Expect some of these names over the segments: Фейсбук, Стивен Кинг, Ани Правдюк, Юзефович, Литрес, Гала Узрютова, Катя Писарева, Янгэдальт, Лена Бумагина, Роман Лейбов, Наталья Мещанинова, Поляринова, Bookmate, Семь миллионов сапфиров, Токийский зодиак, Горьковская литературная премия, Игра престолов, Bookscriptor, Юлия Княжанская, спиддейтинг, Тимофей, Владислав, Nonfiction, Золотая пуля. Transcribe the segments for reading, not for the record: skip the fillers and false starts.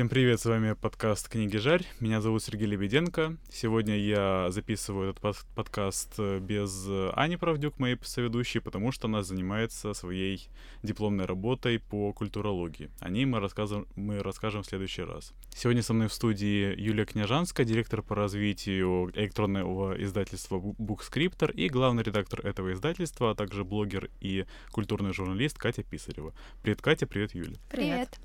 Всем привет, с вами подкаст «Книги Жарь». Меня зовут Сергей Лебеденко. Сегодня я записываю этот подкаст без Ани Правдюк, моей соведущей, потому что она занимается своей дипломной работой по культурологии. О ней мы расскажем в следующий раз. Сегодня со мной в студии Юлия Княжанская, директор по развитию электронного издательства Bookscriptor и главный редактор этого издательства, а также блогер и культурный журналист Катя Писарева. Привет, Катя, привет, Юля. Привет.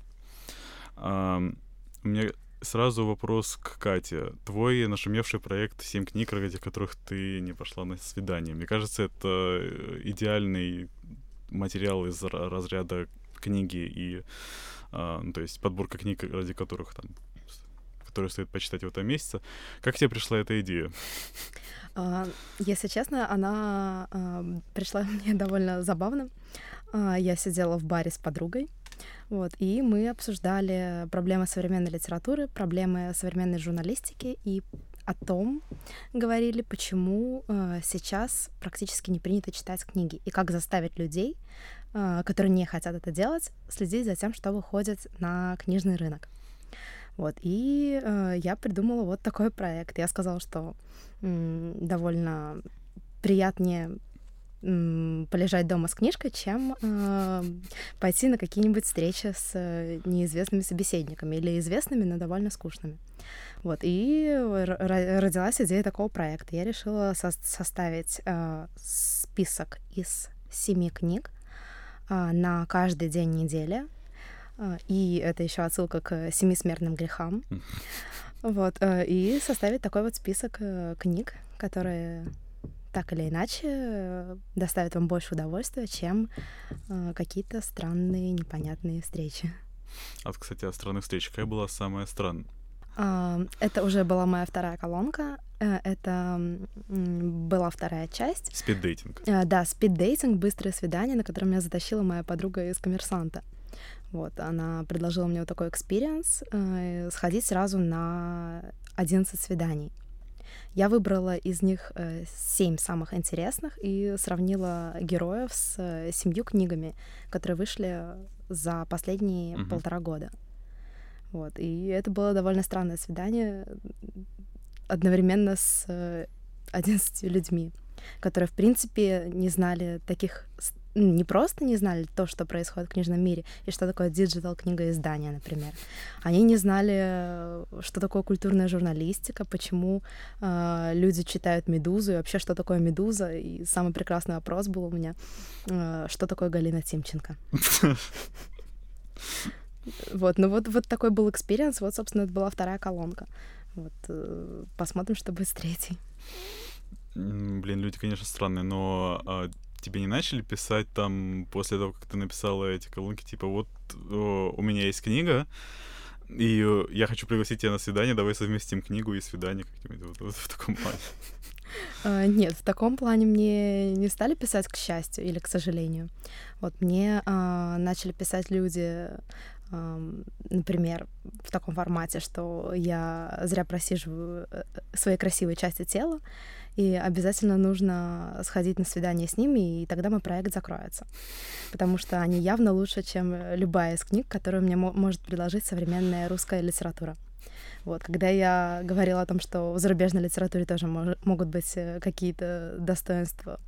У меня сразу вопрос к Кате. Твой нашумевший проект «Семь книг», ради которых ты не пошла на свидание. Мне кажется, это идеальный материал из разряда книги и, то есть, подборка книг, ради которых там, которые стоит почитать в этом месяце. Как тебе пришла эта идея? Если честно, она пришла мне довольно забавно. Я сидела в баре с подругой. Вот, и мы обсуждали проблемы современной литературы, проблемы современной журналистики и о том говорили, почему сейчас практически не принято читать книги и как заставить людей, которые не хотят это делать, следить за тем, что выходит на книжный рынок. Вот, и я придумала вот такой проект. Я сказала, что довольно приятнее полежать дома с книжкой, чем пойти на какие-нибудь встречи с неизвестными собеседниками или известными, но довольно скучными. Вот, и родилась идея такого проекта. Я решила составить список из 7 книг на каждый день недели. И это еще отсылка к 7 смертным грехам. Вот, и составить такой вот список книг, которые так или иначе доставит вам больше удовольствия, чем какие-то странные, непонятные встречи. А, кстати, о странных встречах. Какая была самая странная? Это уже была моя вторая колонка. Это была вторая часть. Спиддейтинг. Да, спиддейтинг, быстрое свидание, на которое меня затащила моя подруга из «Коммерсанта». Вот, она предложила мне вот такой экспириенс — сходить сразу на 11 свиданий. Я выбрала из них 7 самых интересных и сравнила героев с 7 книгами, которые вышли за последние полтора года. Вот. И это было довольно странное свидание одновременно с 11 людьми, которые, в принципе, не знали таких... Не просто не знали то, что происходит в книжном мире, и что такое диджитал-книгоиздание, например. Они не знали, что такое культурная журналистика, почему люди читают «Медузу», и вообще, что такое «Медуза». И самый прекрасный вопрос был у меня, что такое Галина Тимченко. Вот, ну вот такой был экспириенс, вот, собственно, это была вторая колонка. Вот, посмотрим, что будет с третьей. Блин, люди, конечно, странные, но... Тебе не начали писать там после того, как ты написала эти колонки, типа, вот у меня есть книга, и я хочу пригласить тебя на свидание, давай совместим книгу и свидание как-нибудь вот в таком плане? Нет, в таком плане мне не стали писать, к счастью или к сожалению. Вот мне начали писать люди, например, в таком формате, что я зря просиживаю свои красивые части тела, и обязательно нужно сходить на свидание с ними, и тогда мой проект закроется. Потому что они явно лучше, чем любая из книг, которую мне может предложить современная русская литература. Вот, когда я говорила о том, что в зарубежной литературе тоже могут быть какие-то достоинства,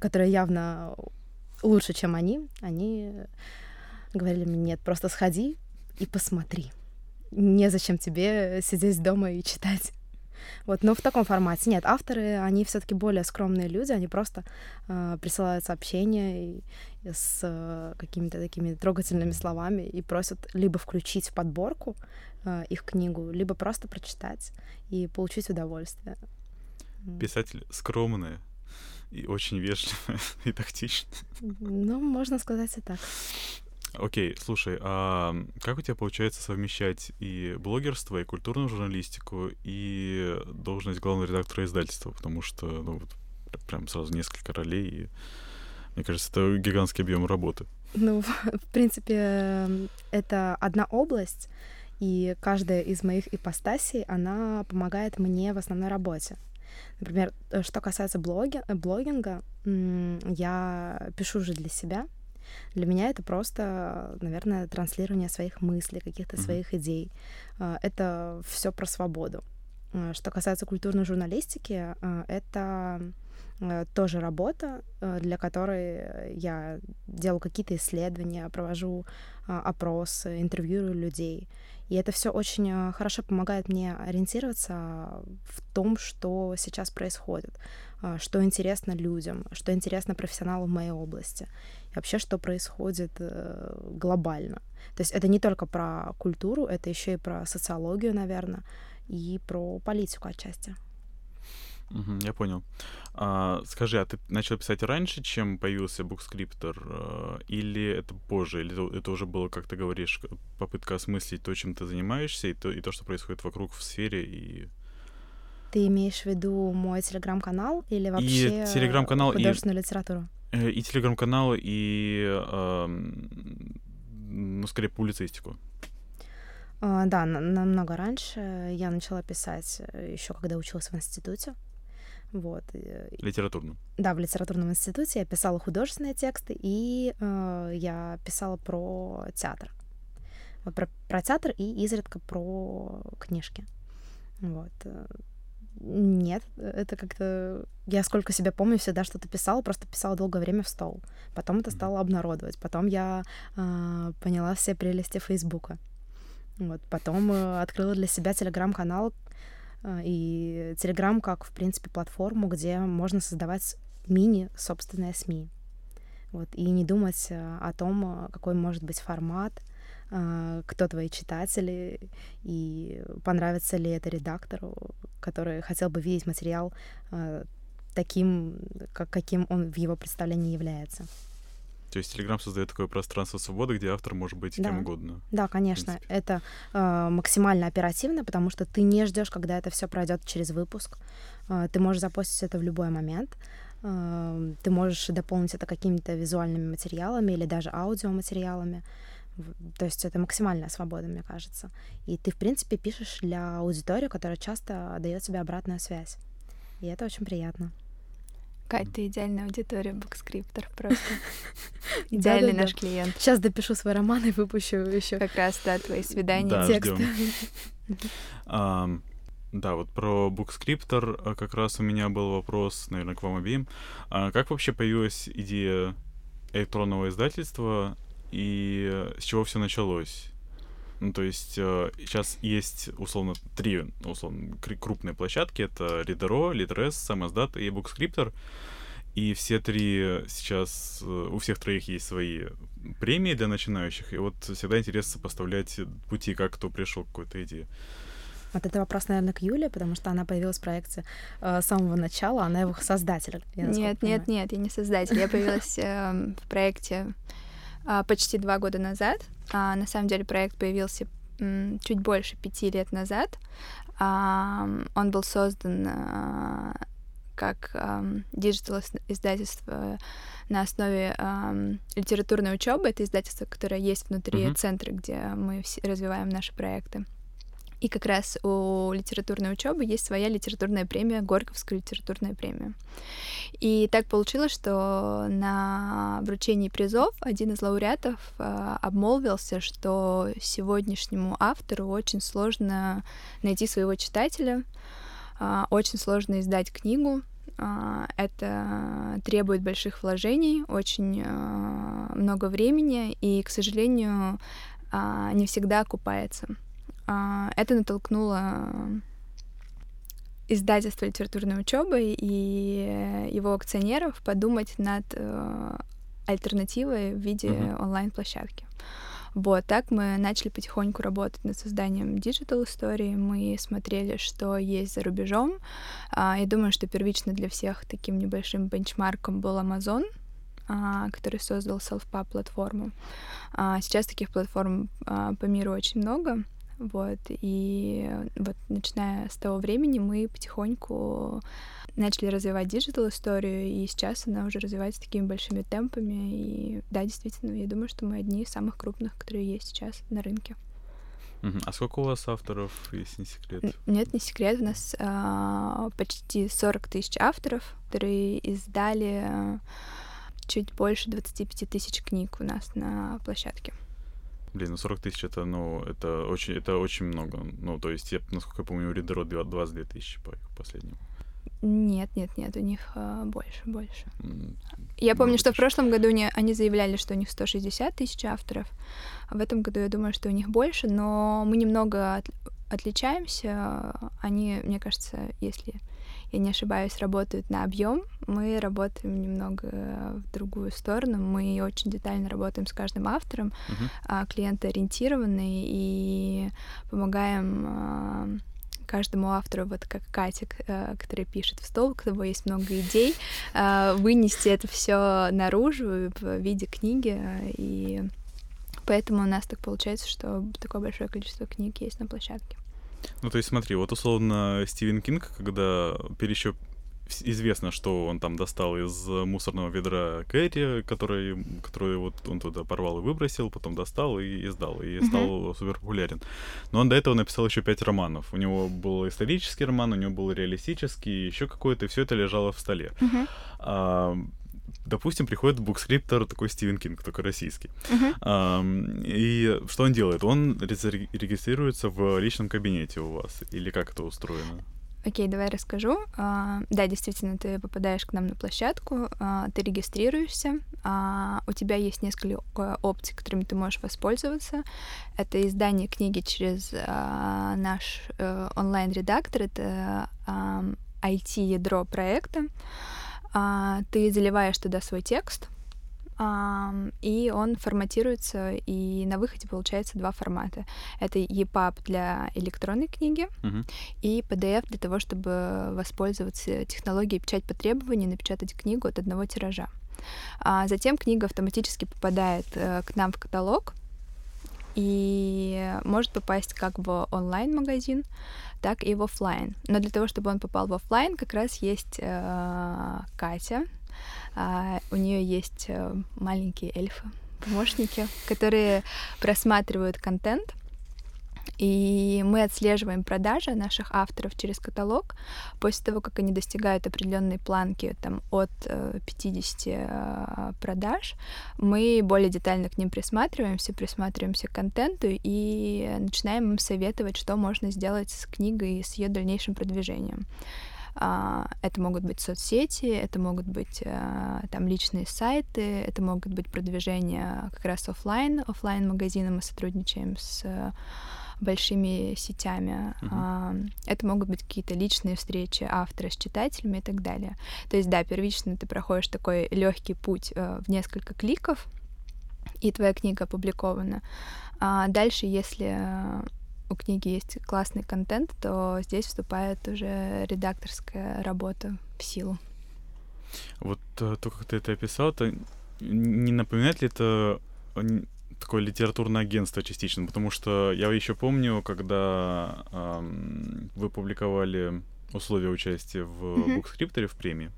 которые явно лучше, чем они говорили мне: нет, просто сходи и посмотри. Незачем тебе сидеть дома и читать. Вот, но в таком формате. Нет, авторы, они все-таки более скромные люди, они просто присылают сообщения с какими-то такими трогательными словами и просят либо включить в подборку их книгу, либо просто прочитать и получить удовольствие. Писатели скромные и очень вежливые и тактичные. Ну, можно сказать и так. Окей, слушай, а как у тебя получается совмещать и блогерство, и культурную журналистику, и должность главного редактора издательства? Потому что, ну, вот прям сразу несколько ролей, и, мне кажется, это гигантский объем работы. Ну, в принципе, это одна область, и каждая из моих ипостасей, она помогает мне в основной работе. Например, что касается блогинга, я пишу же для себя, Для меня это просто, наверное, транслирование своих мыслей, каких-то своих идей. Это все про свободу. Что касается культурной журналистики, это тоже работа, для которой я делаю какие-то исследования, провожу опросы, интервьюирую людей. И это все очень хорошо помогает мне ориентироваться в том, что сейчас происходит, что интересно людям, что интересно профессионалам в моей области, и вообще, что происходит глобально. То есть это не только про культуру, это еще и про социологию, наверное, и про политику отчасти. Я понял. Скажи, а ты начал писать раньше, чем появился Bookscriptor? Или это позже? Или это уже было, как ты говоришь, попытка осмыслить то, чем ты занимаешься, и то, что происходит вокруг в сфере? И... Ты имеешь в виду мой телеграм-канал или вообще и телеграм-канал, художественную литературу? И телеграм-канал, и, скорее, публицистику. Да, намного раньше я начала писать, еще когда училась в институте. Вот. Литературном? Да, в литературном институте я писала художественные тексты, и я писала про театр. Вот про театр и изредка про книжки. Вот. Нет, это как-то... Я, сколько себя помню, всегда что-то писала, просто писала долгое время в стол. Потом это стала обнародовать. Потом я поняла все прелести Фейсбука. Вот, потом открыла для себя телеграм-канал и телеграм как, в принципе, платформу, где можно создавать мини-собственные СМИ. Вот, и не думать о том, какой может быть формат, кто твои читатели, и понравится ли это редактору, который хотел бы видеть материал таким, каким он в его представлении является. То есть Telegram создает такое пространство свободы, где автор может быть кем угодно. Да, конечно. Это максимально оперативно, потому что ты не ждешь, когда это все пройдет через выпуск. Ты можешь запостить это в любой момент. Ты можешь дополнить это какими-то визуальными материалами или даже аудиоматериалами. То есть это максимальная свобода, мне кажется. И ты, в принципе, пишешь для аудитории, которая часто дает тебе обратную связь. И это очень приятно. Кать, ты идеальная аудитория Bookscriptor, просто идеальный наш клиент. Сейчас допишу свой роман и выпущу еще. Как раз, да, твои свидания, тексты. Да, вот про Bookscriptor как раз у меня был вопрос, наверное, к вам обеим. Как вообще появилась идея электронного издательства и с чего все началось? Ну, то есть сейчас есть, условно, три крупные площадки. Это Ридеро, Литрес, Самиздат и Bookscriptor. И все три сейчас... У всех троих есть свои премии для начинающих. И вот всегда интересно сопоставлять пути, как кто пришел к какой-то идее. Вот это вопрос, наверное, к Юле, потому что она появилась в проекте с самого начала. Она его создатель. Нет, я не создатель. Я появилась в проекте... почти 2 года назад. На самом деле проект появился чуть больше 5 лет назад. Он был создан как диджитал-издательство на основе литературной учебы. Это издательство, которое есть внутри центра, где мы развиваем наши проекты. И как раз у литературной учебы есть своя литературная премия, Горьковская литературная премия. И так получилось, что на вручении призов один из лауреатов обмолвился, что сегодняшнему автору очень сложно найти своего читателя, очень сложно издать книгу. Это требует больших вложений, очень много времени и, к сожалению, не всегда окупается. Это натолкнуло издательство литературной учебы и его акционеров подумать над альтернативой в виде онлайн-площадки. Вот, так мы начали потихоньку работать над созданием диджитал-истории. Мы смотрели, что есть за рубежом. Я думаю, что первично для всех таким небольшим бенчмарком был Amazon, который создал self-pub-платформу. Сейчас таких платформ по миру очень много. Вот, и вот начиная с того времени мы потихоньку начали развивать диджитал-историю, и сейчас она уже развивается такими большими темпами, и да, действительно, я думаю, что мы одни из самых крупных, которые есть сейчас на рынке. А сколько у вас авторов, если не секрет? Нет, не секрет, у нас почти 40 тысяч авторов, которые издали чуть больше 25 тысяч книг у нас на площадке. Блин, ну 40 тысяч это очень много. Ну, то есть, я, насколько я помню, у Ридеро 22 тысячи по последнему. Нет, у них больше. Я помню, что в прошлом году они заявляли, что у них 160 тысяч авторов. В этом году, я думаю, что у них больше, но мы немного отличаемся. Они, мне кажется, если я не ошибаюсь, работают на объем. Мы работаем немного в другую сторону. Мы очень детально работаем с каждым автором, клиентоориентированные, и помогаем каждому автору, вот как Катя, которая пишет в стол, у кого есть много идей, вынести это все наружу в виде книги. И поэтому у нас так получается, что такое большое количество книг есть на площадке. Ну, то есть, смотри, вот условно Стивен Кинг, когда еще известно, что он там достал из мусорного ведра Кэрри, который вот он туда порвал и выбросил, потом достал и издал, и стал супер популярен. Но он до этого написал еще 5 романов. У него был исторический роман, у него был реалистический, еще какой-то, и все это лежало в столе. Допустим, приходит букскриптор, такой Стивен Кинг, только российский. И что он делает? Он регистрируется в личном кабинете у вас? Или как это устроено? Окей, давай расскажу. Да, действительно, ты попадаешь к нам на площадку, ты регистрируешься, у тебя есть несколько опций, которыми ты можешь воспользоваться. Это издание книги через наш онлайн-редактор, это IT-ядро проекта. Ты заливаешь туда свой текст, и он форматируется, и на выходе получается два формата. Это EPUB для электронной книги и PDF для того, чтобы воспользоваться технологией печать по требованию, напечатать книгу от одного тиража. Затем книга автоматически попадает к нам в каталог и может попасть как в онлайн-магазин, так и в офлайн. Но для того, чтобы он попал в офлайн, как раз есть Катя. У нее есть маленькие эльфы, помощники, которые просматривают контент. И мы отслеживаем продажи наших авторов через каталог. После того, как они достигают определенной планки там, от 50 продаж, мы более детально к ним присматриваемся к контенту и начинаем им советовать, что можно сделать с книгой и с ее дальнейшим продвижением. Это могут быть соцсети, это могут быть там личные сайты, это могут быть продвижения как раз офлайн. Офлайн-магазины мы сотрудничаем с большими сетями. Это могут быть какие-то личные встречи автора с читателями и так далее. То есть, да, первично ты проходишь такой легкий путь в несколько кликов, и твоя книга опубликована. А дальше, если у книги есть классный контент, то здесь вступает уже редакторская работа в силу. Вот то, как ты это описал, то не напоминает ли это такое литературное агентство частично, потому что я еще помню, когда вы публиковали условия участия в Букскрипторе в премии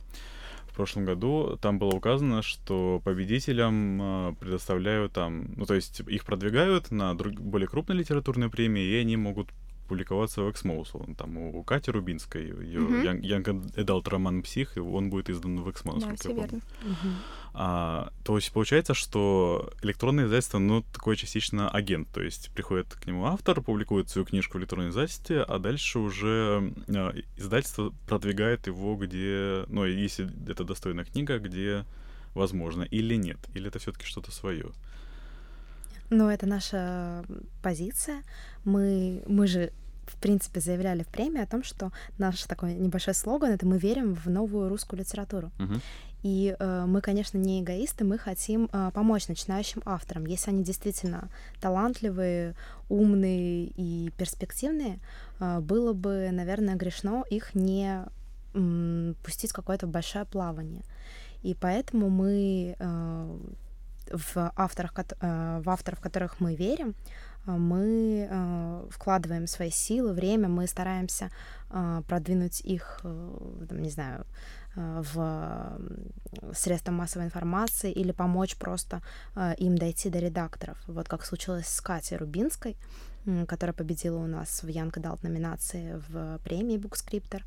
в прошлом году, там было указано, что победителям предоставляют там, ну то есть их продвигают на более крупные литературные премии, и они могут публиковаться в Эксмо, условно, там у Кати Рубинской, ее Янгэдальт роман «Псих», и он будет издан в Эксмо, насколько я помню. То есть получается, что электронное издательство, ну, такое частично агент, то есть приходит к нему автор, публикует свою книжку в электронном издательстве, а дальше уже издательство продвигает его, где, ну, если это достойная книга, где возможно, или нет, или это все-таки что-то свое. Ну, это наша позиция. Мы же, в принципе, заявляли в премии о том, что наш такой небольшой слоган — это «Мы верим в новую русскую литературу». И мы, конечно, не эгоисты, мы хотим помочь начинающим авторам. Если они действительно талантливые, умные и перспективные, было бы, наверное, грешно их не пустить в какое-то большое плавание. И поэтому мы в авторов, в которых мы верим, мы вкладываем свои силы, время, мы стараемся продвинуть их, не знаю, в средства массовой информации или помочь просто им дойти до редакторов. Вот как случилось с Катей Рубинской. которая победила у нас в Янгэдальт номинации в премии Bookscriptor.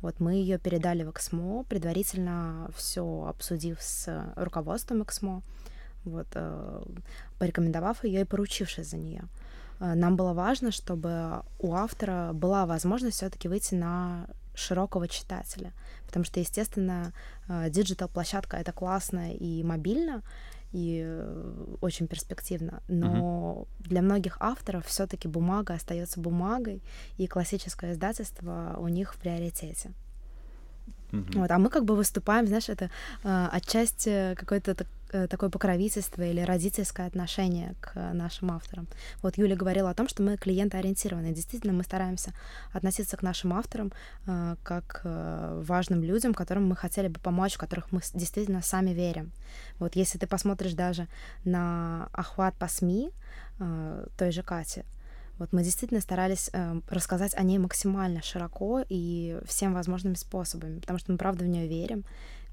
Вот, мы ее передали в Эксмо, предварительно все обсудив с руководством Эксмо, вот, порекомендовав ее и поручившись за нее. Нам было важно, чтобы у автора была возможность все-таки выйти на широкого читателя, потому что, естественно, диджитал-площадка — это классно и мобильно, и очень перспективно, но для многих авторов все-таки бумага остается бумагой, и классическое издательство у них в приоритете. Вот, а мы как бы выступаем, знаешь, это отчасти какое-то такое покровительство или родительское отношение к нашим авторам. Вот Юля говорила о том, что мы клиентоориентированы. Действительно, мы стараемся относиться к нашим авторам как важным людям, которым мы хотели бы помочь, в которых мы действительно сами верим. Вот если ты посмотришь даже на охват по СМИ той же Кати, вот мы действительно старались рассказать о ней максимально широко и всем возможными способами, потому что мы правда в нее верим,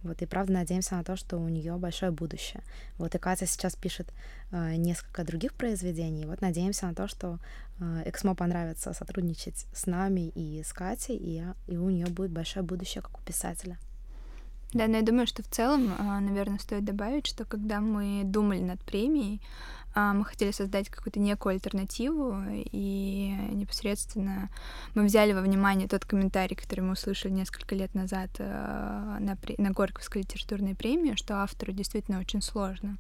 вот, и правда надеемся на то, что у нее большое будущее. Вот и Катя сейчас пишет несколько других произведений, вот надеемся на то, что Эксмо понравится сотрудничать с нами и с Катей, и у нее будет большое будущее как у писателя. Да, но я думаю, что в целом, наверное, стоит добавить, что когда мы думали над премией, мы хотели создать какую-то некую альтернативу, и непосредственно мы взяли во внимание тот комментарий, который мы услышали несколько лет назад на Горьковской литературной премии, что автору действительно очень сложно.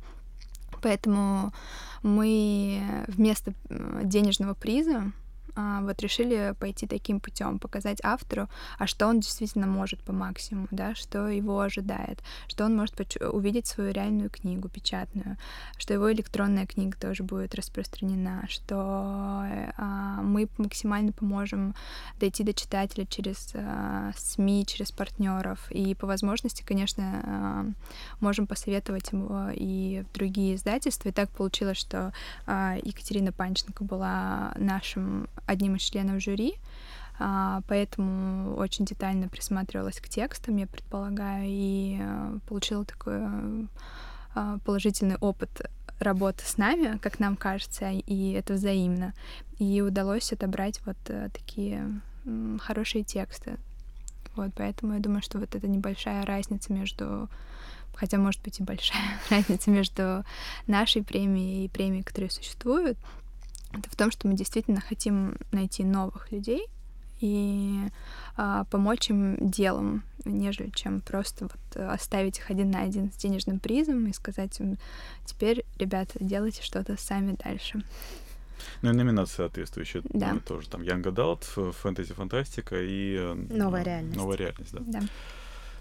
Поэтому мы вместо денежного приза вот решили пойти таким путем, показать автору, а что он действительно может по максимуму, да, что его ожидает, что он может увидеть свою реальную книгу печатную, что его электронная книга тоже будет распространена, что мы максимально поможем дойти до читателя через СМИ, через партнеров, и по возможности, конечно, можем посоветовать его и в другие издательства. И так получилось, что Екатерина Панченко была нашим одним из членов жюри, поэтому очень детально присматривалась к текстам, я предполагаю, и получила такой положительный опыт работы с нами, как нам кажется, и это взаимно. И удалось отобрать вот такие хорошие тексты. Вот, поэтому я думаю, что вот эта небольшая разница между, хотя, может быть, и большая разница между нашей премией и премией, которые существуют, это в том, что мы действительно хотим найти новых людей и помочь им делом, нежели чем просто вот оставить их один на один с денежным призом и сказать им: теперь, ребята, делайте что-то сами дальше. Ну и номинации соответствующие, да, тоже там Янгэдальт, фэнтези-фантастика и новая реальность. Новая реальность, да.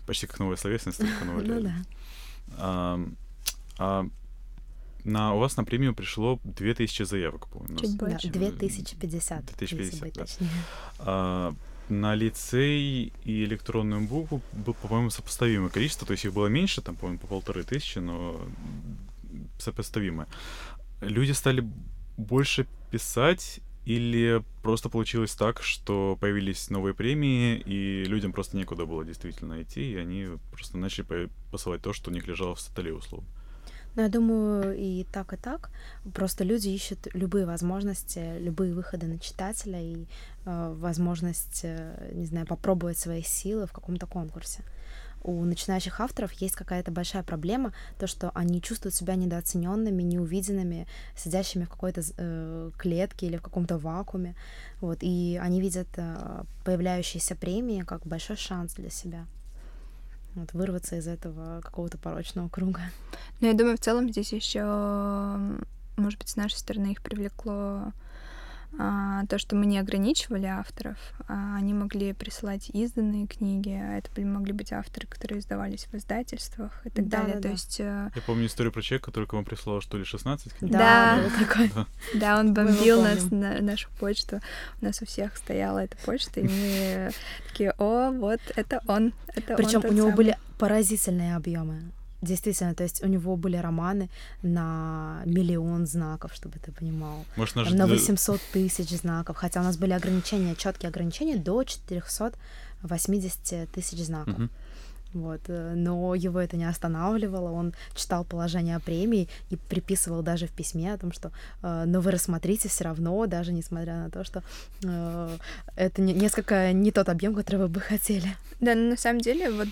Почти как новая словесность, только новая реальность. У вас на премию пришло 2000 заявок, по-моему. Чуть больше. 2050, если быть точнее. На лицей и электронную букву было, по-моему, сопоставимое количество, то есть их было меньше, там, по-моему, по 1500, но сопоставимое. Люди стали больше писать, или просто получилось так, что появились новые премии, и людям просто некуда было действительно идти, и они просто начали посылать то, что у них лежало в столе, условно? Ну, я думаю, и так, и так. Просто люди ищут любые возможности, любые выходы на читателя и возможность, не знаю, попробовать свои силы в каком-то конкурсе. У начинающих авторов есть какая-то большая проблема, то, что они чувствуют себя недооцененными, неувиденными, сидящими в какой-то клетке или в каком-то вакууме. Вот, и они видят появляющиеся премии как большой шанс для себя. Вот, вырваться из этого какого-то порочного круга. Ну, я думаю, в целом здесь еще, может быть, с нашей стороны их привлекло то, что мы не ограничивали авторов. Они могли присылать изданные книги, а это могли быть авторы, которые издавались в издательствах и так далее. Да. То есть, я помню историю про человека, который к вам прислал, что ли, 16 книг? Да, да, он бомбил нас на нашу почту. У нас у всех стояла эта почта, и мы такие: о, вот это он. Причем у него были поразительные объемы. Действительно, то есть у него были романы на 1 000 000 знаков, чтобы ты понимал, может, на 800 000 знаков, хотя у нас были ограничения, четкие ограничения до 480 000 знаков. Вот. Но его это не останавливало, он читал положение о премии и приписывал даже в письме о том, что «но вы рассмотрите все равно, даже несмотря на то, что это несколько не тот объем, который вы бы хотели». Да, но на самом деле вот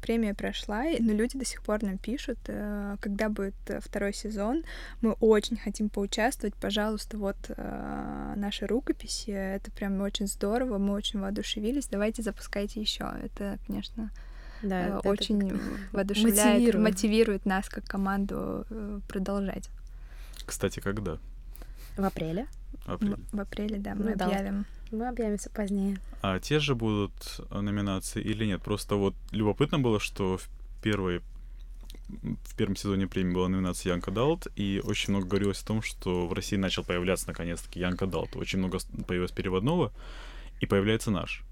премия прошла, но люди до сих пор нам пишут, когда будет второй сезон, мы очень хотим поучаствовать, пожалуйста, вот наши рукописи, это прям очень здорово, мы очень воодушевились, давайте запускайте еще. Это, конечно... Да, очень воодушевляет, мотивирует нас как команду продолжать. Кстати, когда? В апреле. В апреле, да, мы объявим. Мы объявимся позднее. А те же будут номинации или нет? Просто вот любопытно было, что в первом сезоне премии была номинация «Янгэдальт», и очень много говорилось о том, что в России начал появляться наконец-таки «Янгэдальт». Очень много появилось переводного, и появляется наш.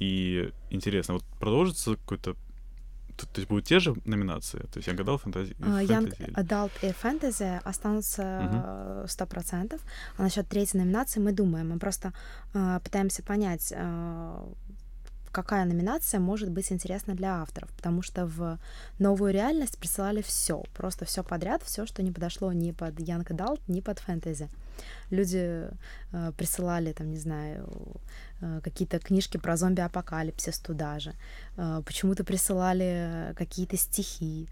И интересно, вот продолжится какой-то... То есть будут те же номинации? То есть Янгэдальт, фэнтези? Янгэдальт и фэнтези останутся 100%. А насчет третьей номинации мы думаем. Мы просто пытаемся понять, какая номинация может быть интересна для авторов. Потому что в новую реальность присылали все. Просто все подряд, все, что не подошло ни под Янгэдальт, ни под фэнтези. Люди присылали, там, не знаю, какие-то книжки про зомби-апокалипсис туда же. Почему-то присылали какие-то стихи.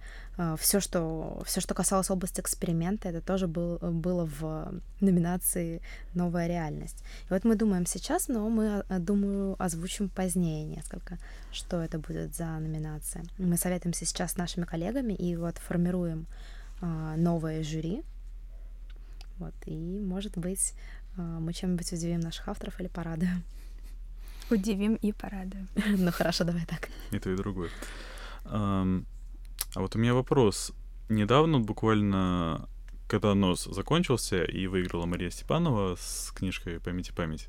Все, что касалось области эксперимента, это тоже было в номинации «Новая реальность». И вот мы думаем сейчас, но мы, думаю, озвучим позднее несколько, что это будет за номинация. Мы советуемся сейчас с нашими коллегами и вот формируем новое жюри. Вот, и, может быть, мы чем-нибудь удивим наших авторов или порадуем. Удивим и порадуем. Ну хорошо, давай так. И то, и другое. А вот у меня вопрос. Недавно, буквально, когда «Нос» закончился и выиграла Мария Степанова с книжкой «Память и память».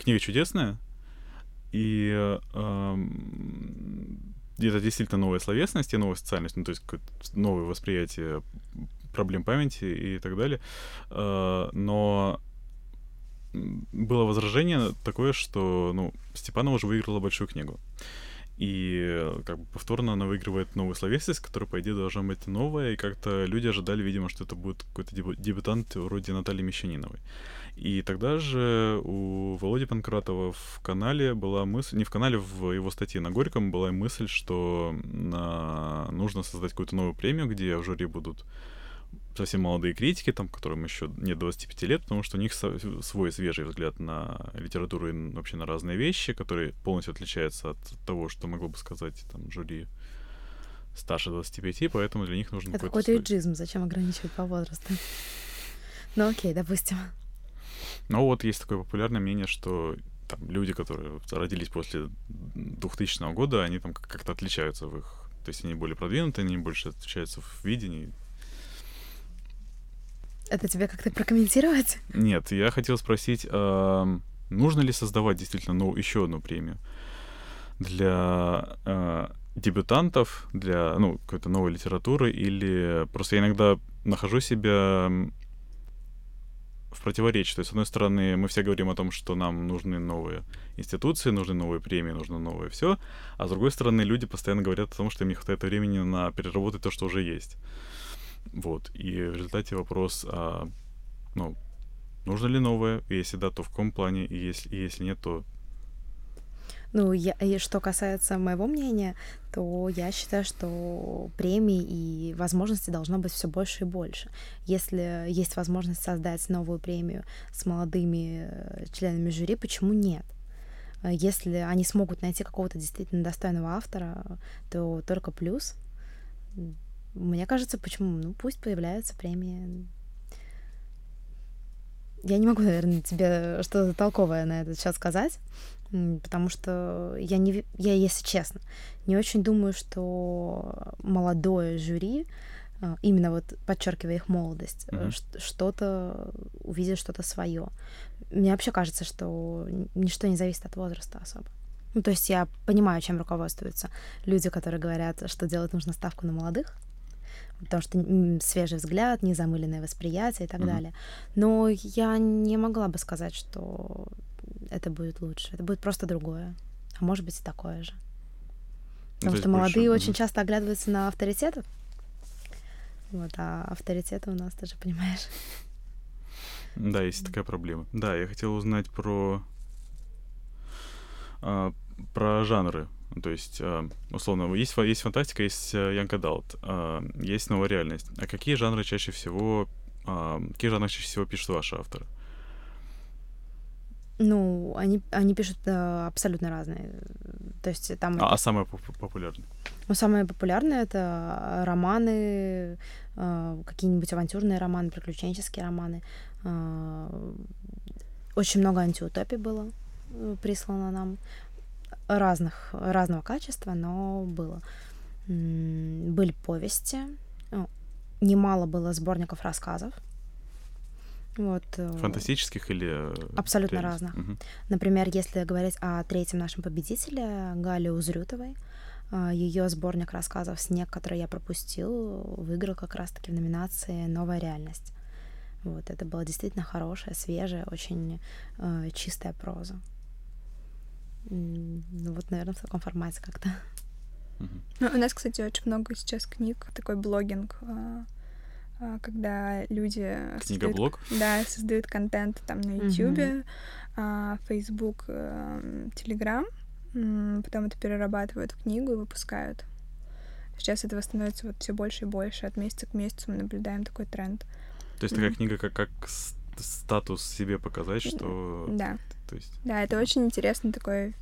Книга чудесная. И это действительно новая словесность и новая социальность, ну то есть новое восприятие проблем памяти и так далее. Но было возражение такое, что Степанова уже выиграла большую книгу. И как бы повторно она выигрывает новую словесность, которая, по идее, должна быть новая. И как-то люди ожидали, видимо, что это будет какой-то дебютант вроде Натальи Мещаниновой. И тогда же у Володи Панкратова в канале была мысль... Не в канале, в его статье на Горьком была мысль, что нужно создать какую-то новую премию, где в жюри будут совсем молодые критики, там, которым еще нет 25 лет, потому что у них свой свежий взгляд на литературу и вообще на разные вещи, которые полностью отличаются от того, что могло бы сказать там жюри старше 25, поэтому для них нужен это какой-то эйджизм, зачем ограничивать по возрасту? Ну окей, допустим. Ну вот есть такое популярное мнение, что там люди, которые родились после 2000 года, они там как-то отличаются в их... То есть они более продвинутые, они больше отличаются в видении. Это тебе как-то прокомментировать? Нет, я хотел спросить, нужно ли создавать действительно еще одну премию для дебютантов, для какой-то новой литературы, или просто я иногда нахожу себя в противоречии. То есть, с одной стороны, мы все говорим о том, что нам нужны новые институции, нужны новые премии, нужно новое все, а с другой стороны, люди постоянно говорят о том, что им не хватает времени на переработать то, что уже есть. Вот, и в результате вопрос, нужно ли новое, если да, то в каком плане, и если нет, то... И что касается моего мнения, то я считаю, что премий и возможностей должно быть все больше и больше. Если есть возможность создать новую премию с молодыми членами жюри, почему нет? Если они смогут найти какого-то действительно достойного автора, то только плюс... Мне кажется, почему? Пусть появляются премии. Я не могу, наверное, тебе что-то толковое на это сейчас сказать, потому что я, если честно, не очень думаю, что молодое жюри, именно вот подчеркивая их молодость, что-то увидит, что-то свое. Мне вообще кажется, что ничто не зависит от возраста особо. То есть я понимаю, чем руководствуются люди, которые говорят, что делать нужно ставку на молодых, потому что свежий взгляд, незамыленное восприятие и так далее. Но я не могла бы сказать, что это будет лучше. Это будет просто другое. а может быть и такое же. Потому что молодые очень часто оглядываются на авторитетов. Вот, а авторитеты у нас, ты же понимаешь. Да, есть такая проблема. Да, я хотел узнать про жанры. То есть, условно, есть фантастика, есть Янгэдальт, есть новая реальность. А какие жанры чаще всего пишут ваши авторы? Ну, они пишут абсолютно разные. То есть там... А самое популярное? Ну, самое популярное — это романы, какие-нибудь авантюрные романы, приключенческие романы. Очень много антиутопий было прислано нам. Разного качества, но было. Были повести. Немало было сборников рассказов. Вот. Фантастических или... Абсолютно разных. Угу. Например, если говорить о третьем нашем победителе, Гале Узрютовой, ее сборник рассказов «Снег», который я пропустил, выиграл как раз-таки в номинации «Новая реальность». Вот. Это была действительно хорошая, свежая, очень чистая проза. Ну вот, наверное, в таком формате как-то. У нас, кстати, очень много сейчас книг, такой блогинг, когда люди... Книга-блог? Да, создают контент там на YouTube, Facebook, Telegram, потом это перерабатывают в книгу и выпускают. Сейчас этого становится вот все больше и больше, от месяца к месяцу мы наблюдаем такой тренд. То есть такая книга, как статус себе показать, что... Да. То есть... Да, это очень интересный такой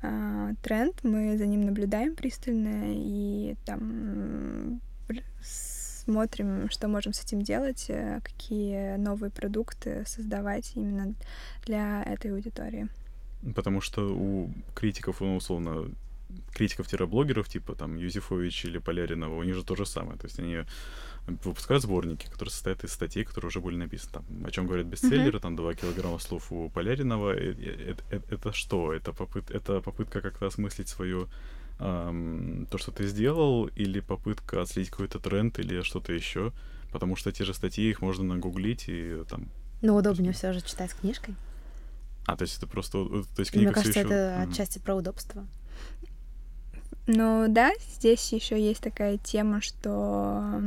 тренд, мы за ним наблюдаем пристально и там смотрим, что можем с этим делать, какие новые продукты создавать именно для этой аудитории. Потому что у критиков, ну, условно, критиков-блогеров, типа там Юзефович или Поляринова, у них же то же самое. То есть они выпускают сборники, которые состоят из статей, которые уже были написаны. Там, о чем говорят бестселлеры, там 2 килограмма слов у Поляринова. Это что? Это попытка как-то осмыслить свою то, что ты сделал, или попытка отследить какой-то тренд или что-то еще. Потому что те же статьи, их можно нагуглить и там. Но удобнее все же читать книжкой. А, то есть это просто. То есть книга. Мне кажется, все еще... это отчасти про удобство. Ну да, здесь еще есть такая тема, что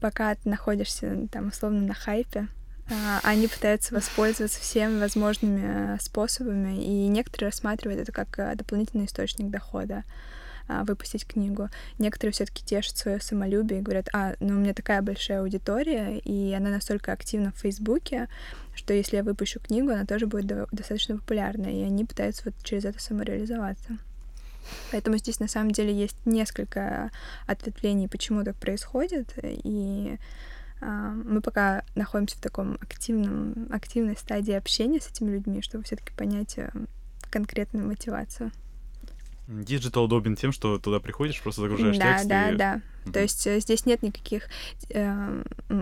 пока ты находишься там условно на хайпе, они пытаются воспользоваться всеми возможными способами, и некоторые рассматривают это как дополнительный источник дохода, выпустить книгу. Некоторые все-таки тешат свое самолюбие и говорят: ну у меня такая большая аудитория, и она настолько активна в Фейсбуке, что если я выпущу книгу, она тоже будет достаточно популярна, и они пытаются вот через это самореализоваться. Поэтому здесь на самом деле есть несколько ответвлений, почему так происходит, и мы пока находимся в таком активной стадии общения с этими людьми, чтобы все-таки понять конкретную мотивацию. Диджитал удобен тем, что туда приходишь, просто загружаешь текст. Да. То есть здесь нет никаких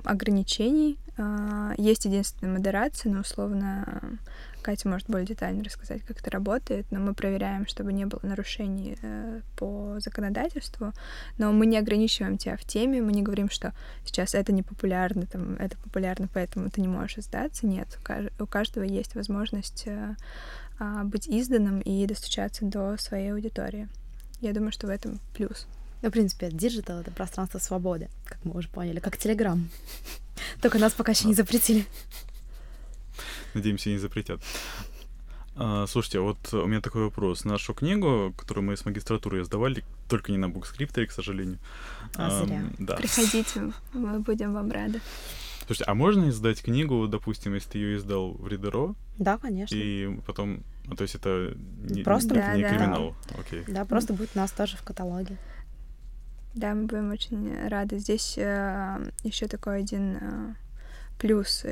ограничений. Есть единственная модерация, но условно Катя может более детально рассказать, как это работает, но мы проверяем, чтобы не было нарушений по законодательству, но мы не ограничиваем тебя в теме, мы не говорим, что сейчас это не популярно, там, это популярно, поэтому ты не можешь издаться. Нет, у каждого есть возможность быть изданным и достучаться до своей аудитории. Я думаю, что в этом плюс. Ну, в принципе, диджитал — это пространство свободы, как мы уже поняли, как Телеграм. Только нас пока еще не запретили. Надеемся, не запретят. Слушайте, вот у меня такой вопрос. Нашу книгу, которую мы с магистратуры издавали, только не на Букскрипторе, к сожалению. Зря. Да. Приходите, мы будем вам рады. Слушайте, а можно издать книгу, допустим, если ты ее издал в Ридеро? Да, конечно. И потом... То есть это не криминал? Да. Окей. Да, просто будет у нас тоже в каталоге. Да, мы будем очень рады. Здесь еще такой один плюс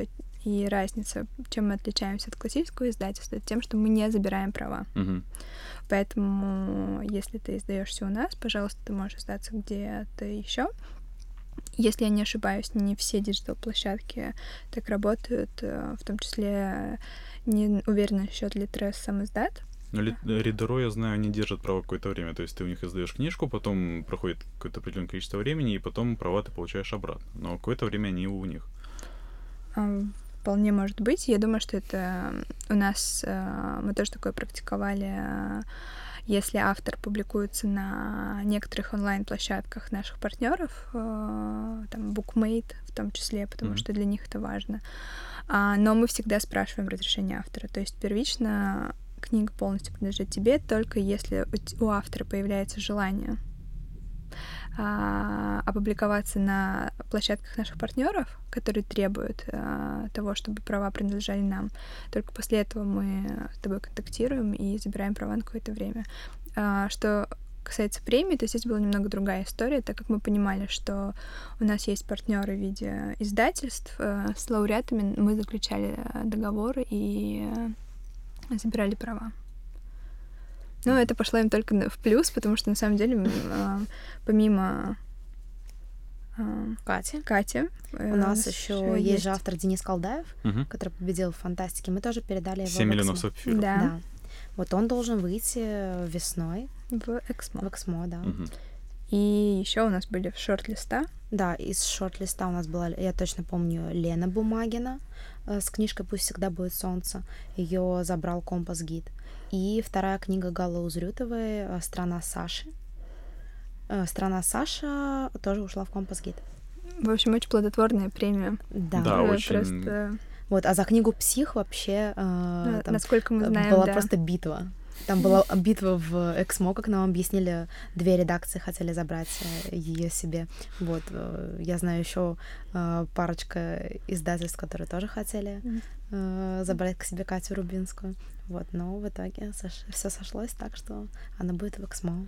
и разница, чем мы отличаемся от классического издательства, тем, что мы не забираем права. Поэтому, если ты издаешься у нас, пожалуйста, ты можешь издаться где-то еще. Если я не ошибаюсь, не все диджитал-площадки так работают, в том числе не уверена насчет Литрес, Самиздат. Но Ридеро, я знаю, они держат права какое-то время, то есть ты у них издаешь книжку, потом проходит какое-то определенное количество времени, и потом права ты получаешь обратно. Но какое-то время они у них. Вполне может быть. Я думаю, что это у нас... Мы тоже такое практиковали. Если автор публикуется на некоторых онлайн-площадках наших партнеров, там Bookmate в том числе, потому что для них это важно. Но мы всегда спрашиваем разрешение автора. То есть первично книга полностью принадлежит тебе, только если у автора появляется желание опубликоваться на площадках наших партнеров, которые требуют того, чтобы права принадлежали нам. Только после этого мы с тобой контактируем и забираем права на какое-то время. Что касается премии, то здесь была немного другая история, так как мы понимали, что у нас есть партнеры в виде издательств. С лауреатами мы заключали договоры и забирали права. Ну, это пошло им только в плюс, потому что, на самом деле, помимо Кати у нас еще есть же автор Денис Колдаев, который победил в фантастике. Мы тоже передали его 7 миллионов сапфиров. Да. Вот он должен выйти весной. В Эксмо. В Эксмо, да. И еще у нас были шорт-листа. Да, из шорт-листа у нас была, я точно помню, Лена Бумагина с книжкой «Пусть всегда будет солнце». Ее забрал КомпасГид. И вторая книга Галы Узрютовой «Страна Саши». «Страна Саша» тоже ушла в КомпасГид. В общем, очень плодотворная премия. Да, да, очень. Просто... Вот, а за книгу «Псих» вообще там, насколько мы знаем, была просто битва. Там была битва в Эксмо, как нам объяснили, две редакции хотели забрать ее себе. Вот, я знаю еще парочка издательств, которые тоже хотели забрать к себе Катю Рубинскую. Вот, но в итоге все сошлось так, что она будет в Эксмо.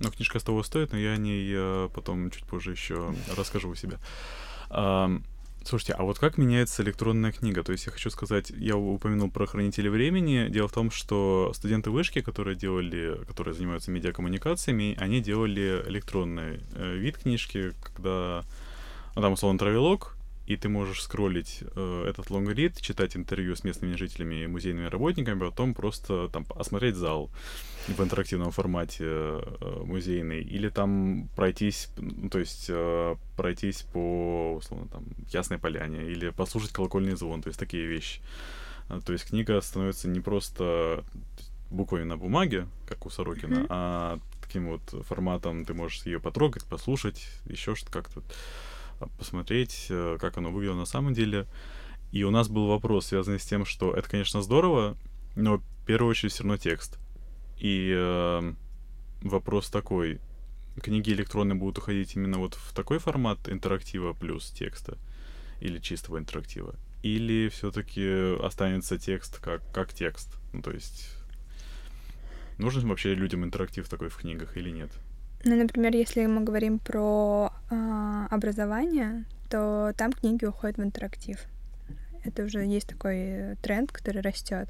Ну, книжка с того стоит, но я о ней потом чуть позже еще расскажу у себя. Слушайте, а вот как меняется электронная книга? То есть я хочу сказать, я упомянул про хранители времени. Дело в том, что студенты вышки, которые занимаются медиакоммуникациями, они делали электронный вид книжки, когда там условно травелог, и ты можешь скроллить этот лонгрид, читать интервью с местными жителями и музейными работниками, потом просто там осмотреть зал в интерактивном формате музейный, или там пройтись, то есть пройтись по, условно, там, Ясной Поляне, или послушать колокольный звон, то есть такие вещи. То есть книга становится не просто буквами на бумаге, как у Сорокина, а таким вот форматом ты можешь ее потрогать, послушать, еще что-то как-то посмотреть, как оно выглядело на самом деле. И у нас был вопрос, связанный с тем, что это, конечно, здорово, но в первую очередь все равно текст. И вопрос такой: книги электронные будут уходить именно вот в такой формат интерактива плюс текста, или чистого интерактива, или все-таки останется текст как текст? Ну, то есть нужен ли вообще людям интерактив такой в книгах или нет? Ну, например, если мы говорим про образование, то там книги уходят в интерактив. Это уже есть такой тренд, который растет.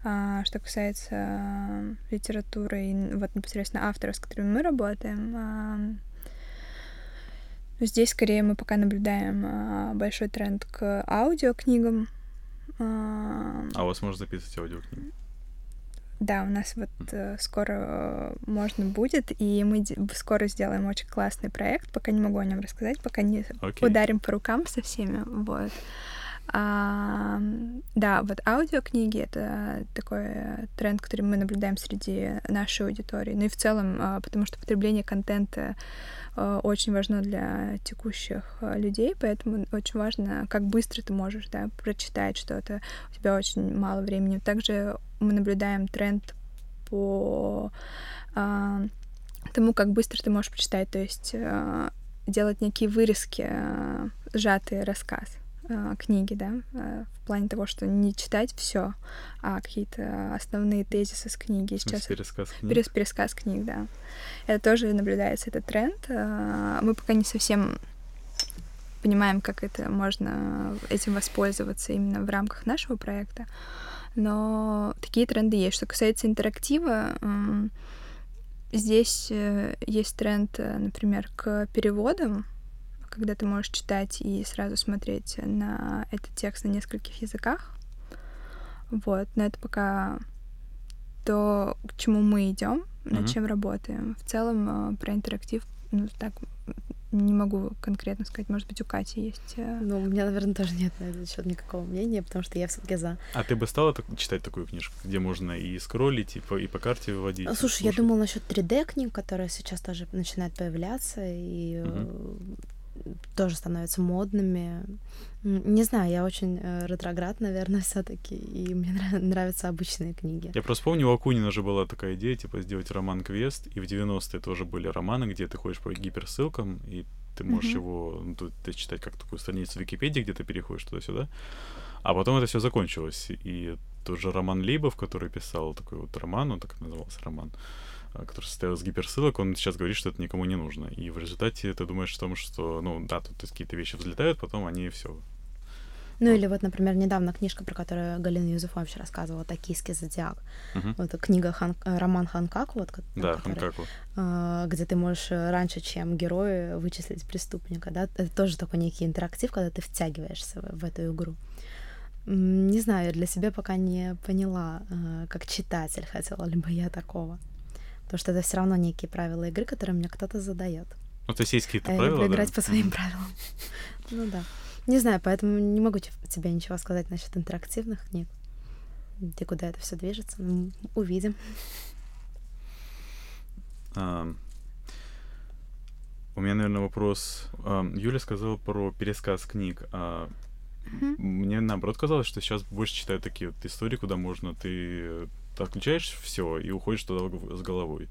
Что касается литературы и вот непосредственно авторов, с которыми мы работаем, здесь скорее мы пока наблюдаем большой тренд к аудиокнигам. А у вас можно записывать аудиокниги? Да, у нас вот скоро можно будет, и мы скоро сделаем очень классный проект, пока не могу о нем рассказать, пока не ударим по рукам со всеми, вот. Да, вот аудиокниги — это такой тренд, который мы наблюдаем среди нашей аудитории. Ну и в целом, потому что потребление контента очень важно для текущих людей, поэтому очень важно, как быстро ты можешь, да, прочитать что-то, у тебя очень мало времени. Также мы наблюдаем тренд по тому, как быстро ты можешь прочитать, то есть делать некие вырезки, сжатый рассказ книги, да, в плане того, что не читать все, а какие-то основные тезисы с книги. Сейчас пересказ книг, да. Это тоже наблюдается, этот тренд. Мы пока не совсем понимаем, как это можно этим воспользоваться именно в рамках нашего проекта, но такие тренды есть. Что касается интерактива, здесь есть тренд, например, к переводам, когда ты можешь читать и сразу смотреть на этот текст на нескольких языках. Вот, но это пока то, к чему мы идем, над чем работаем. В целом про интерактив, ну так, Не могу конкретно сказать, может быть, у Кати есть... Ну, у меня, наверное, тоже нет на этот счет никакого мнения, потому что я все-таки за. А ты бы стала читать такую книжку, где можно и скроллить, и по карте выводить? Слушай, я думала насчет 3D-книг, которые сейчас тоже начинают появляться, и тоже становятся модными. Не знаю, я очень ретроград, наверное, все-таки, и мне нравятся обычные книги. Я просто помню, у Акунина же была такая идея, типа, сделать роман-квест, и в 90-е тоже были романы, где ты ходишь по гиперссылкам, и ты можешь его, ну, ты читать как такую страницу в Википедии, где ты переходишь туда-сюда, а потом это все закончилось. И тот же Роман Лейбов, который писал такой вот роман, он так назывался, роман, который состоял из гиперссылок, он сейчас говорит, что это никому не нужно. И в результате ты думаешь о том, что, ну да, тут какие-то вещи взлетают, потом они все. Ну вот. Или вот, например, недавно книжка, про которую Галина Юзефовна вообще рассказывала, «Токийский зодиак». Вот книга, роман «Ханкаку», вот, да, который, «Ханкаку», где ты можешь раньше, чем герои, вычислить преступника. Да? Это тоже такой некий интерактив, когда ты втягиваешься в эту игру. Не знаю, для себя пока не поняла, как читатель, хотела ли бы я такого. Потому что это все равно некие правила игры, которые мне кто-то задает. Ну, то есть есть какие-то правила, да? Играть по своим правилам. Ну да. Не знаю, поэтому не могу тебе ничего сказать насчет интерактивных книг. Где, куда это все движется, увидим. У меня, наверное, вопрос. Юля сказала про пересказ книг. Мне, наоборот, казалось, что сейчас больше читают такие вот истории, куда можно ты... отключаешь все и уходишь туда с головой.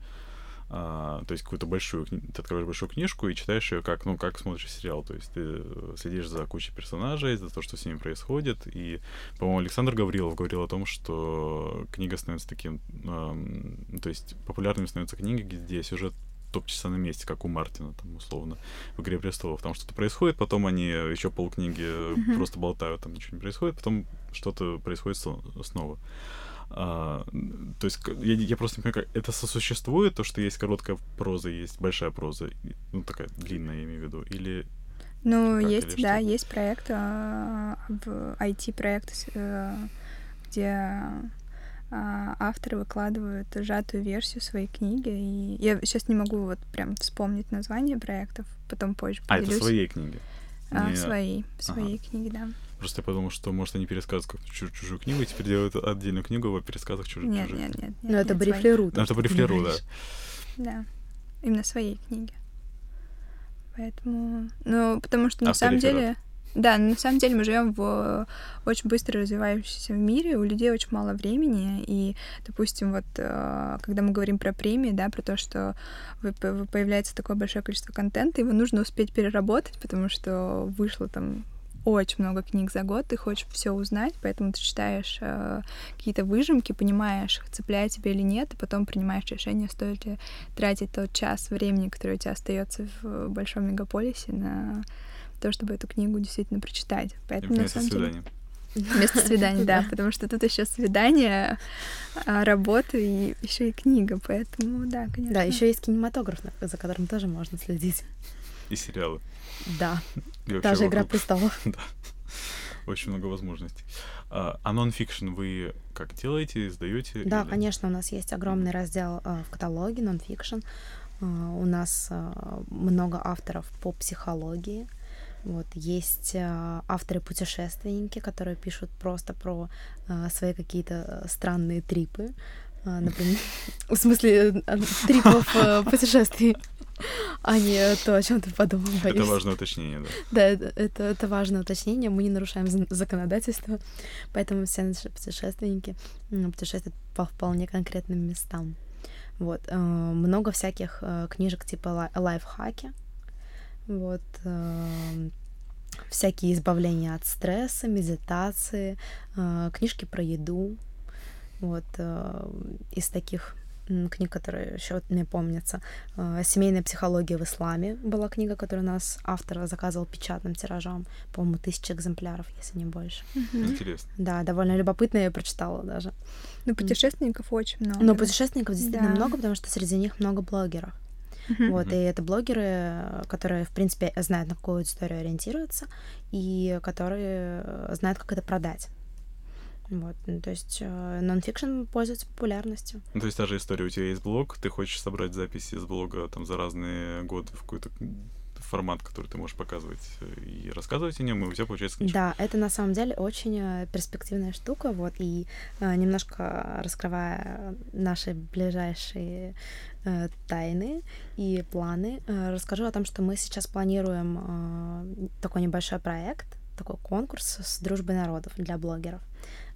То есть какую-то большую, ты открываешь большую книжку и читаешь ее как, ну, как смотришь сериал. То есть ты следишь за кучей персонажей, за то, что с ними происходит. И, по-моему, Александр Гаврилов говорил о том, что книга становится таким... то есть популярными становятся книги, где сюжет топчется на месте, как у Мартина, там, условно, в «Игре престолов». Там что-то происходит, потом они еще полкниги просто болтают, там ничего не происходит, потом что-то происходит снова. То есть я просто не понимаю, как это сосуществует, то, что есть короткая проза, есть большая проза, ну, такая длинная, я имею в виду, или... Ну, как, есть, или да, что-то? Есть проект, IT-проект, где авторы выкладывают сжатую версию своей книги, и я сейчас не могу вот прям вспомнить название проектов, потом позже поделюсь. А, это своей книги? Своей книги, да. Просто я подумал, что, может, они пересказывают чужую книгу, и теперь делают отдельную книгу о пересказах чужих книг. Нет. Ну, это Брифлеру. Это Брифлеру, да. Да, именно своей книги. Поэтому... Ну, потому что, на самом деле... Да, на самом деле мы живем в очень быстро развивающемся мире, у людей очень мало времени, и, допустим, вот, когда мы говорим про премии, да, про то, что появляется такое большое количество контента, его нужно успеть переработать, потому что вышло там очень много книг за год, ты хочешь все узнать, поэтому ты читаешь какие-то выжимки, понимаешь, цепляет тебя или нет, и потом принимаешь решение, стоит ли тратить тот час времени, который у тебя остается в большом мегаполисе, на то, чтобы эту книгу действительно прочитать. Поэтому, вместо свидания. Вместо свидания, да, потому что тут еще свидание, работа и еще и книга, поэтому, да, конечно. Да, еще есть кинематограф, за которым тоже можно следить. И сериалы. Да. Даже «Игра престолов». Да. Очень много возможностей. А нон-фикшн вы как делаете, издаете? Да, или... конечно, у нас есть огромный раздел в каталоге нон-фикшн. У нас много авторов по психологии. Вот, есть авторы-путешественники, которые пишут просто про свои какие-то странные трипы. Например, в смысле трипов путешествий, а не то, о чем ты подумал. Это важное уточнение, да? Да, это важное уточнение. Мы не нарушаем законодательство, поэтому все наши путешественники путешествуют по вполне конкретным местам. Вот. Много всяких книжек типа лайфхаки. Вот, всякие избавления от стресса, медитации, книжки про еду. Вот, из таких книг, которые еще мне помнятся, «Семейная психология в исламе» была книга, которую у нас автор заказывал печатным тиражом, по-моему, 1000 экземпляров, если не больше. Интересно. Да, довольно любопытно, я прочитала даже. Но путешественников очень много. Но путешественников действительно много, потому что среди них много блогеров. Вот, и это блогеры, которые, в принципе, знают, на какую историю ориентироваться, и которые знают, как это продать. Вот, ну, то есть нон-фикшн пользуется популярностью. Ну, то есть та же история, у тебя есть блог, ты хочешь собрать записи из блога там за разные годы в какую-то формат, который ты можешь показывать и рассказывать о нем, и у тебя получается книжка. Да, это на самом деле очень перспективная штука, вот, и немножко раскрывая наши ближайшие тайны и планы, расскажу о том, что мы сейчас планируем такой небольшой проект, такой конкурс с дружбой народов для блогеров.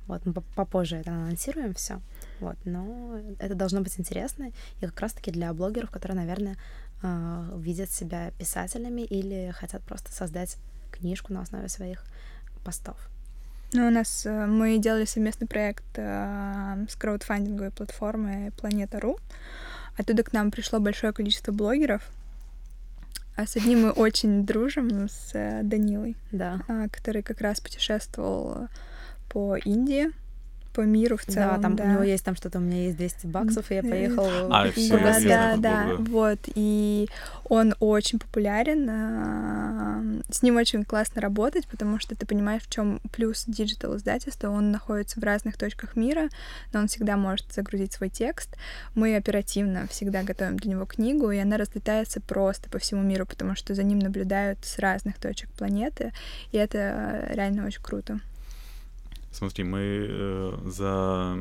Вот, мы попозже это анонсируем все, вот, но это должно быть интересно, и как раз-таки для блогеров, которые, наверное, видят себя писателями или хотят просто создать книжку на основе своих постов. Ну, у нас мы делали совместный проект с краудфандинговой платформой Planeta.ru. Оттуда к нам пришло большое количество блогеров. А с одним мы очень дружим, с Данилой, да, который как раз путешествовал по Индии, по миру в целом. Да, там да. У него есть там что-то, у меня есть $200, и я поехала. Да, вот, и он очень популярен, с ним очень классно работать, потому что ты понимаешь, в чем плюс диджитал-издательства, он находится в разных точках мира, но он всегда может загрузить свой текст, мы оперативно всегда готовим для него книгу, и она разлетается просто по всему миру, потому что за ним наблюдают с разных точек планеты, и это реально очень круто. Смотри, мы за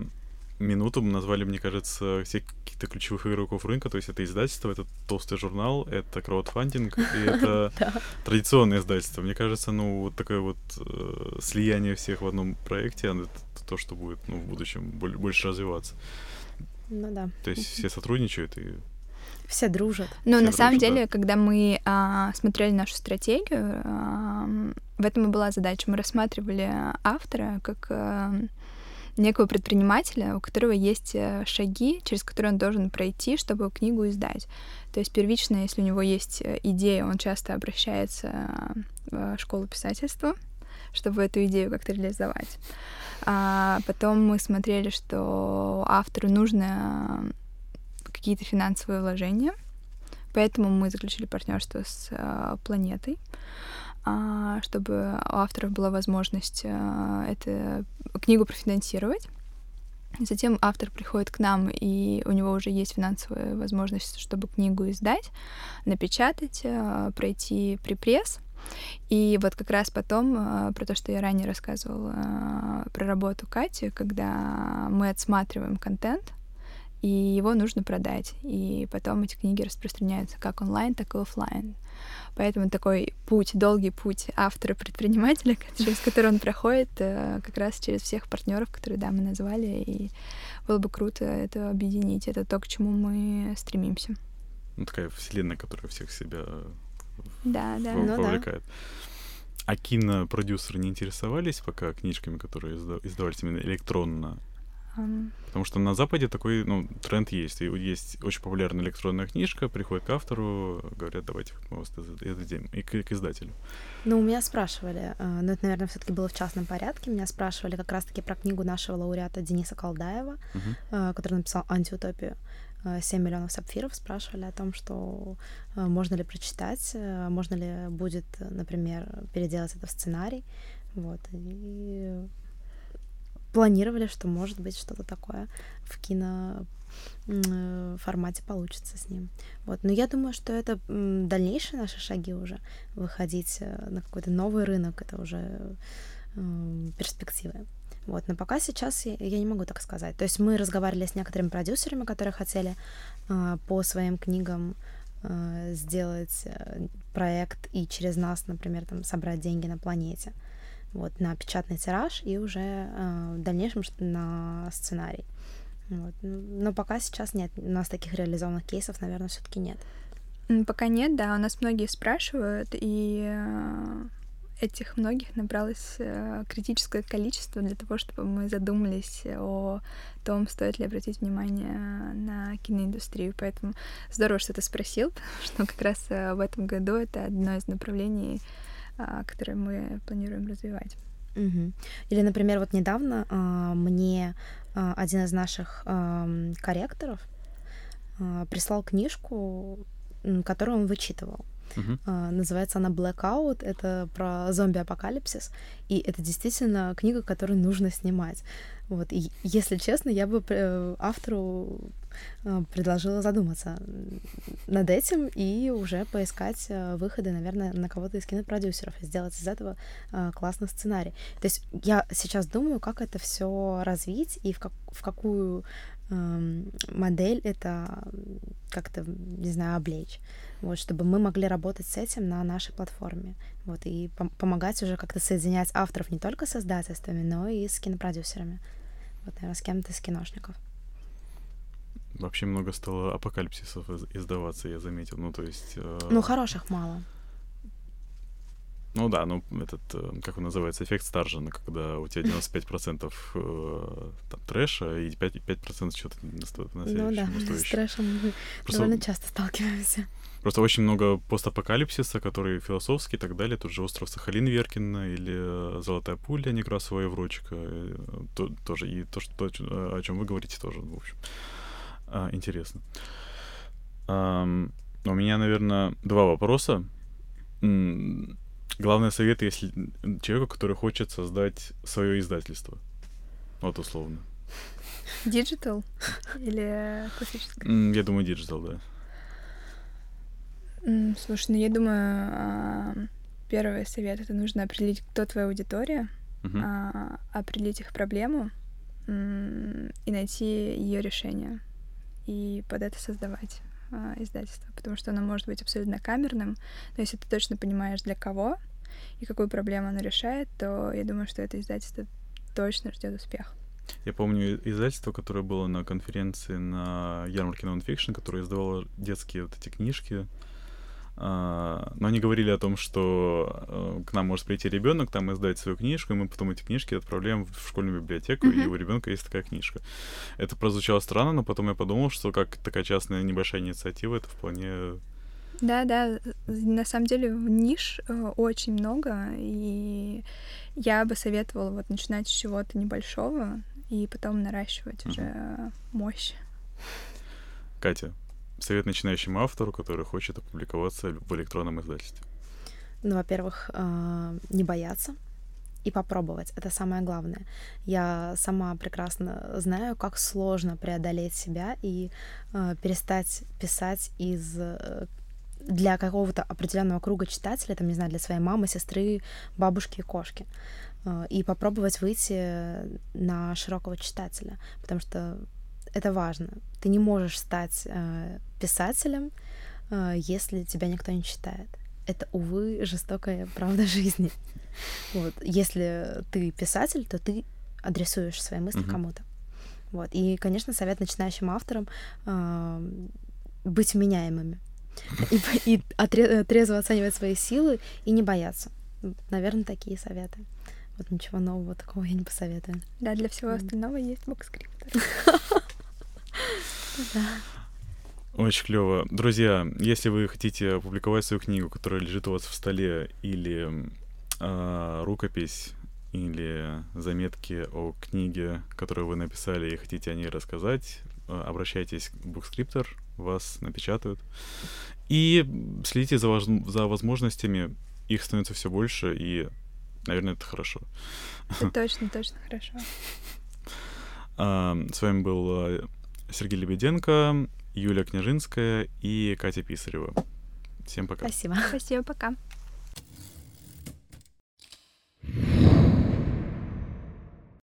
минуту назвали, мне кажется, всех каких-то ключевых игроков рынка, то есть это издательство, это толстый журнал, это краудфандинг, и это традиционное издательство. Мне кажется, ну, вот такое вот слияние всех в одном проекте, это то, что будет, ну, в будущем больше развиваться. Ну да. То есть все сотрудничают и... Все дружат. Ну, на самом деле, когда мы смотрели нашу стратегию, в этом и была задача. Мы рассматривали автора как некого предпринимателя, у которого есть шаги, через которые он должен пройти, чтобы книгу издать. То есть первично, если у него есть идея, он часто обращается в школу писательства, чтобы эту идею как-то реализовать. Потом мы смотрели, что автору нужно... какие-то финансовые вложения, поэтому мы заключили партнерство с Планетой, чтобы у авторов была возможность эту книгу профинансировать. Затем автор приходит к нам, и у него уже есть финансовая возможность, чтобы книгу издать, напечатать, пройти препресс. И вот как раз потом, про то, что я ранее рассказывала, про работу Кати, когда мы отсматриваем контент, и его нужно продать. И потом эти книги распространяются как онлайн, так и офлайн. Поэтому такой путь, долгий путь автора-предпринимателя, через который он проходит, как раз через всех партнеров, которые, да, мы назвали. И было бы круто это объединить. Это то, к чему мы стремимся. Ну, такая вселенная, которая всех себя вовлекает. А кинопродюсеры не интересовались пока книжками, которые издавались именно электронно? Потому что на Западе такой, ну, тренд есть. И есть очень популярная электронная книжка, приходит к автору, говорят, давайте мы вас издадим, и к издателю. Ну, у меня спрашивали, но это, наверное, все-таки было в частном порядке, меня спрашивали как раз-таки про книгу нашего лауреата Дениса Колдаева, который написал «Антиутопию», $7 миллионов сапфиров, спрашивали о том, что можно ли прочитать, можно ли будет, например, переделать это в сценарий. Вот, и... планировали, что, может быть, что-то такое в киноформате получится с ним. Вот. Но я думаю, что это дальнейшие наши шаги уже, выходить на какой-то новый рынок, это уже перспективы. Вот. Но пока сейчас я не могу так сказать. То есть мы разговаривали с некоторыми продюсерами, которые хотели по своим книгам сделать проект и через нас, например, там, собрать деньги на Планете. Вот, на печатный тираж и уже в дальнейшем на сценарий. Вот. Но пока сейчас нет. У нас таких реализованных кейсов, наверное, все-таки нет. Пока нет, да. У нас многие спрашивают, и этих многих набралось критическое количество для того, чтобы мы задумались о том, стоит ли обратить внимание на киноиндустрию. Поэтому здорово, что ты спросил, потому что как раз в этом году это одно из направлений, которые мы планируем развивать. Угу. Или, например, вот недавно мне один из наших корректоров прислал книжку, которую он вычитывал. Называется она «Blackout». Это про зомби-апокалипсис. И это действительно книга, которую нужно снимать. Вот. И, если честно, я бы автору предложила задуматься над этим и уже поискать выходы, наверное, на кого-то из кинопродюсеров и сделать из этого классный сценарий. То есть я сейчас думаю, как это все развить и в какую модель это как-то, не знаю, облечь, вот, чтобы мы могли работать с этим на нашей платформе, вот, и помогать уже как-то соединять авторов не только с издательствами, но и с кинопродюсерами, вот, наверное, с кем-то из киношников. Вообще много стало апокалипсисов издаваться, я заметил, ну, то есть... Ну, хороших мало. Ну да, ну этот, как он называется, эффект Старжина, когда у тебя 95% там, трэша и 5% чего-то настоящего. Ну да, с трэшем мы довольно часто сталкиваемся. Просто очень много постапокалипсиса, которые философские и так далее. Тут же «Остров Сахалин-Веркина» или «Золотая пуля» Некрасова и Врочка. Тоже, и то, что, о чем вы говорите, тоже, в общем, интересно. У меня, наверное, два вопроса. Главный совет, если человеку, который хочет создать свое издательство. Вот условно. Диджитал? Или классическое? Я думаю, диджитал, да. Слушай, ну я думаю, первый совет — это нужно определить, кто твоя аудитория, определить их проблему и найти ее решение. И под это создавать издательство, потому что оно может быть абсолютно камерным, но если ты точно понимаешь, для кого и какую проблему оно решает, то я думаю, что это издательство точно ждет успех. Я помню издательство, которое было на конференции на ярмарке Nonfiction, которое издавало детские вот эти книжки, но они говорили о том, что к нам может прийти ребенок, там издать свою книжку, и мы потом эти книжки отправляем в школьную библиотеку, и у ребенка есть такая книжка. Это прозвучало странно, но потом я подумал, что как такая частная небольшая инициатива, это вполне... Да, на самом деле ниш очень много, и я бы советовала вот начинать с чего-то небольшого и потом наращивать уже мощь. Катя, совет начинающему автору, который хочет опубликоваться в электронном издательстве. Ну, во-первых, не бояться и попробовать. Это самое главное. Я сама прекрасно знаю, как сложно преодолеть себя и перестать писать для какого-то определенного круга читателей, там, не знаю, для своей мамы, сестры, бабушки и кошки. И попробовать выйти на широкого читателя, потому что это важно. Ты не можешь стать писателем, если тебя никто не читает. Это, увы, жестокая правда жизни. Вот. Если ты писатель, то ты адресуешь свои мысли кому-то. Вот. И, конечно, совет начинающим авторам быть вменяемыми. И трезво оценивать свои силы и не бояться. Наверное, такие советы. Вот ничего нового такого я не посоветую. Да, для всего остального есть Bookscriptor. Очень клево. Друзья, если вы хотите опубликовать свою книгу, которая лежит у вас в столе, или рукопись, или заметки о книге, которую вы написали и хотите о ней рассказать, обращайтесь к Bookscriptor, вас напечатают. И следите за возможностями, их становится все больше, и, наверное, это хорошо. Это точно хорошо. С вами был Сергей Лебеденко, Юлия Княжанская и Катя Писарева. Всем пока. Спасибо. Пока.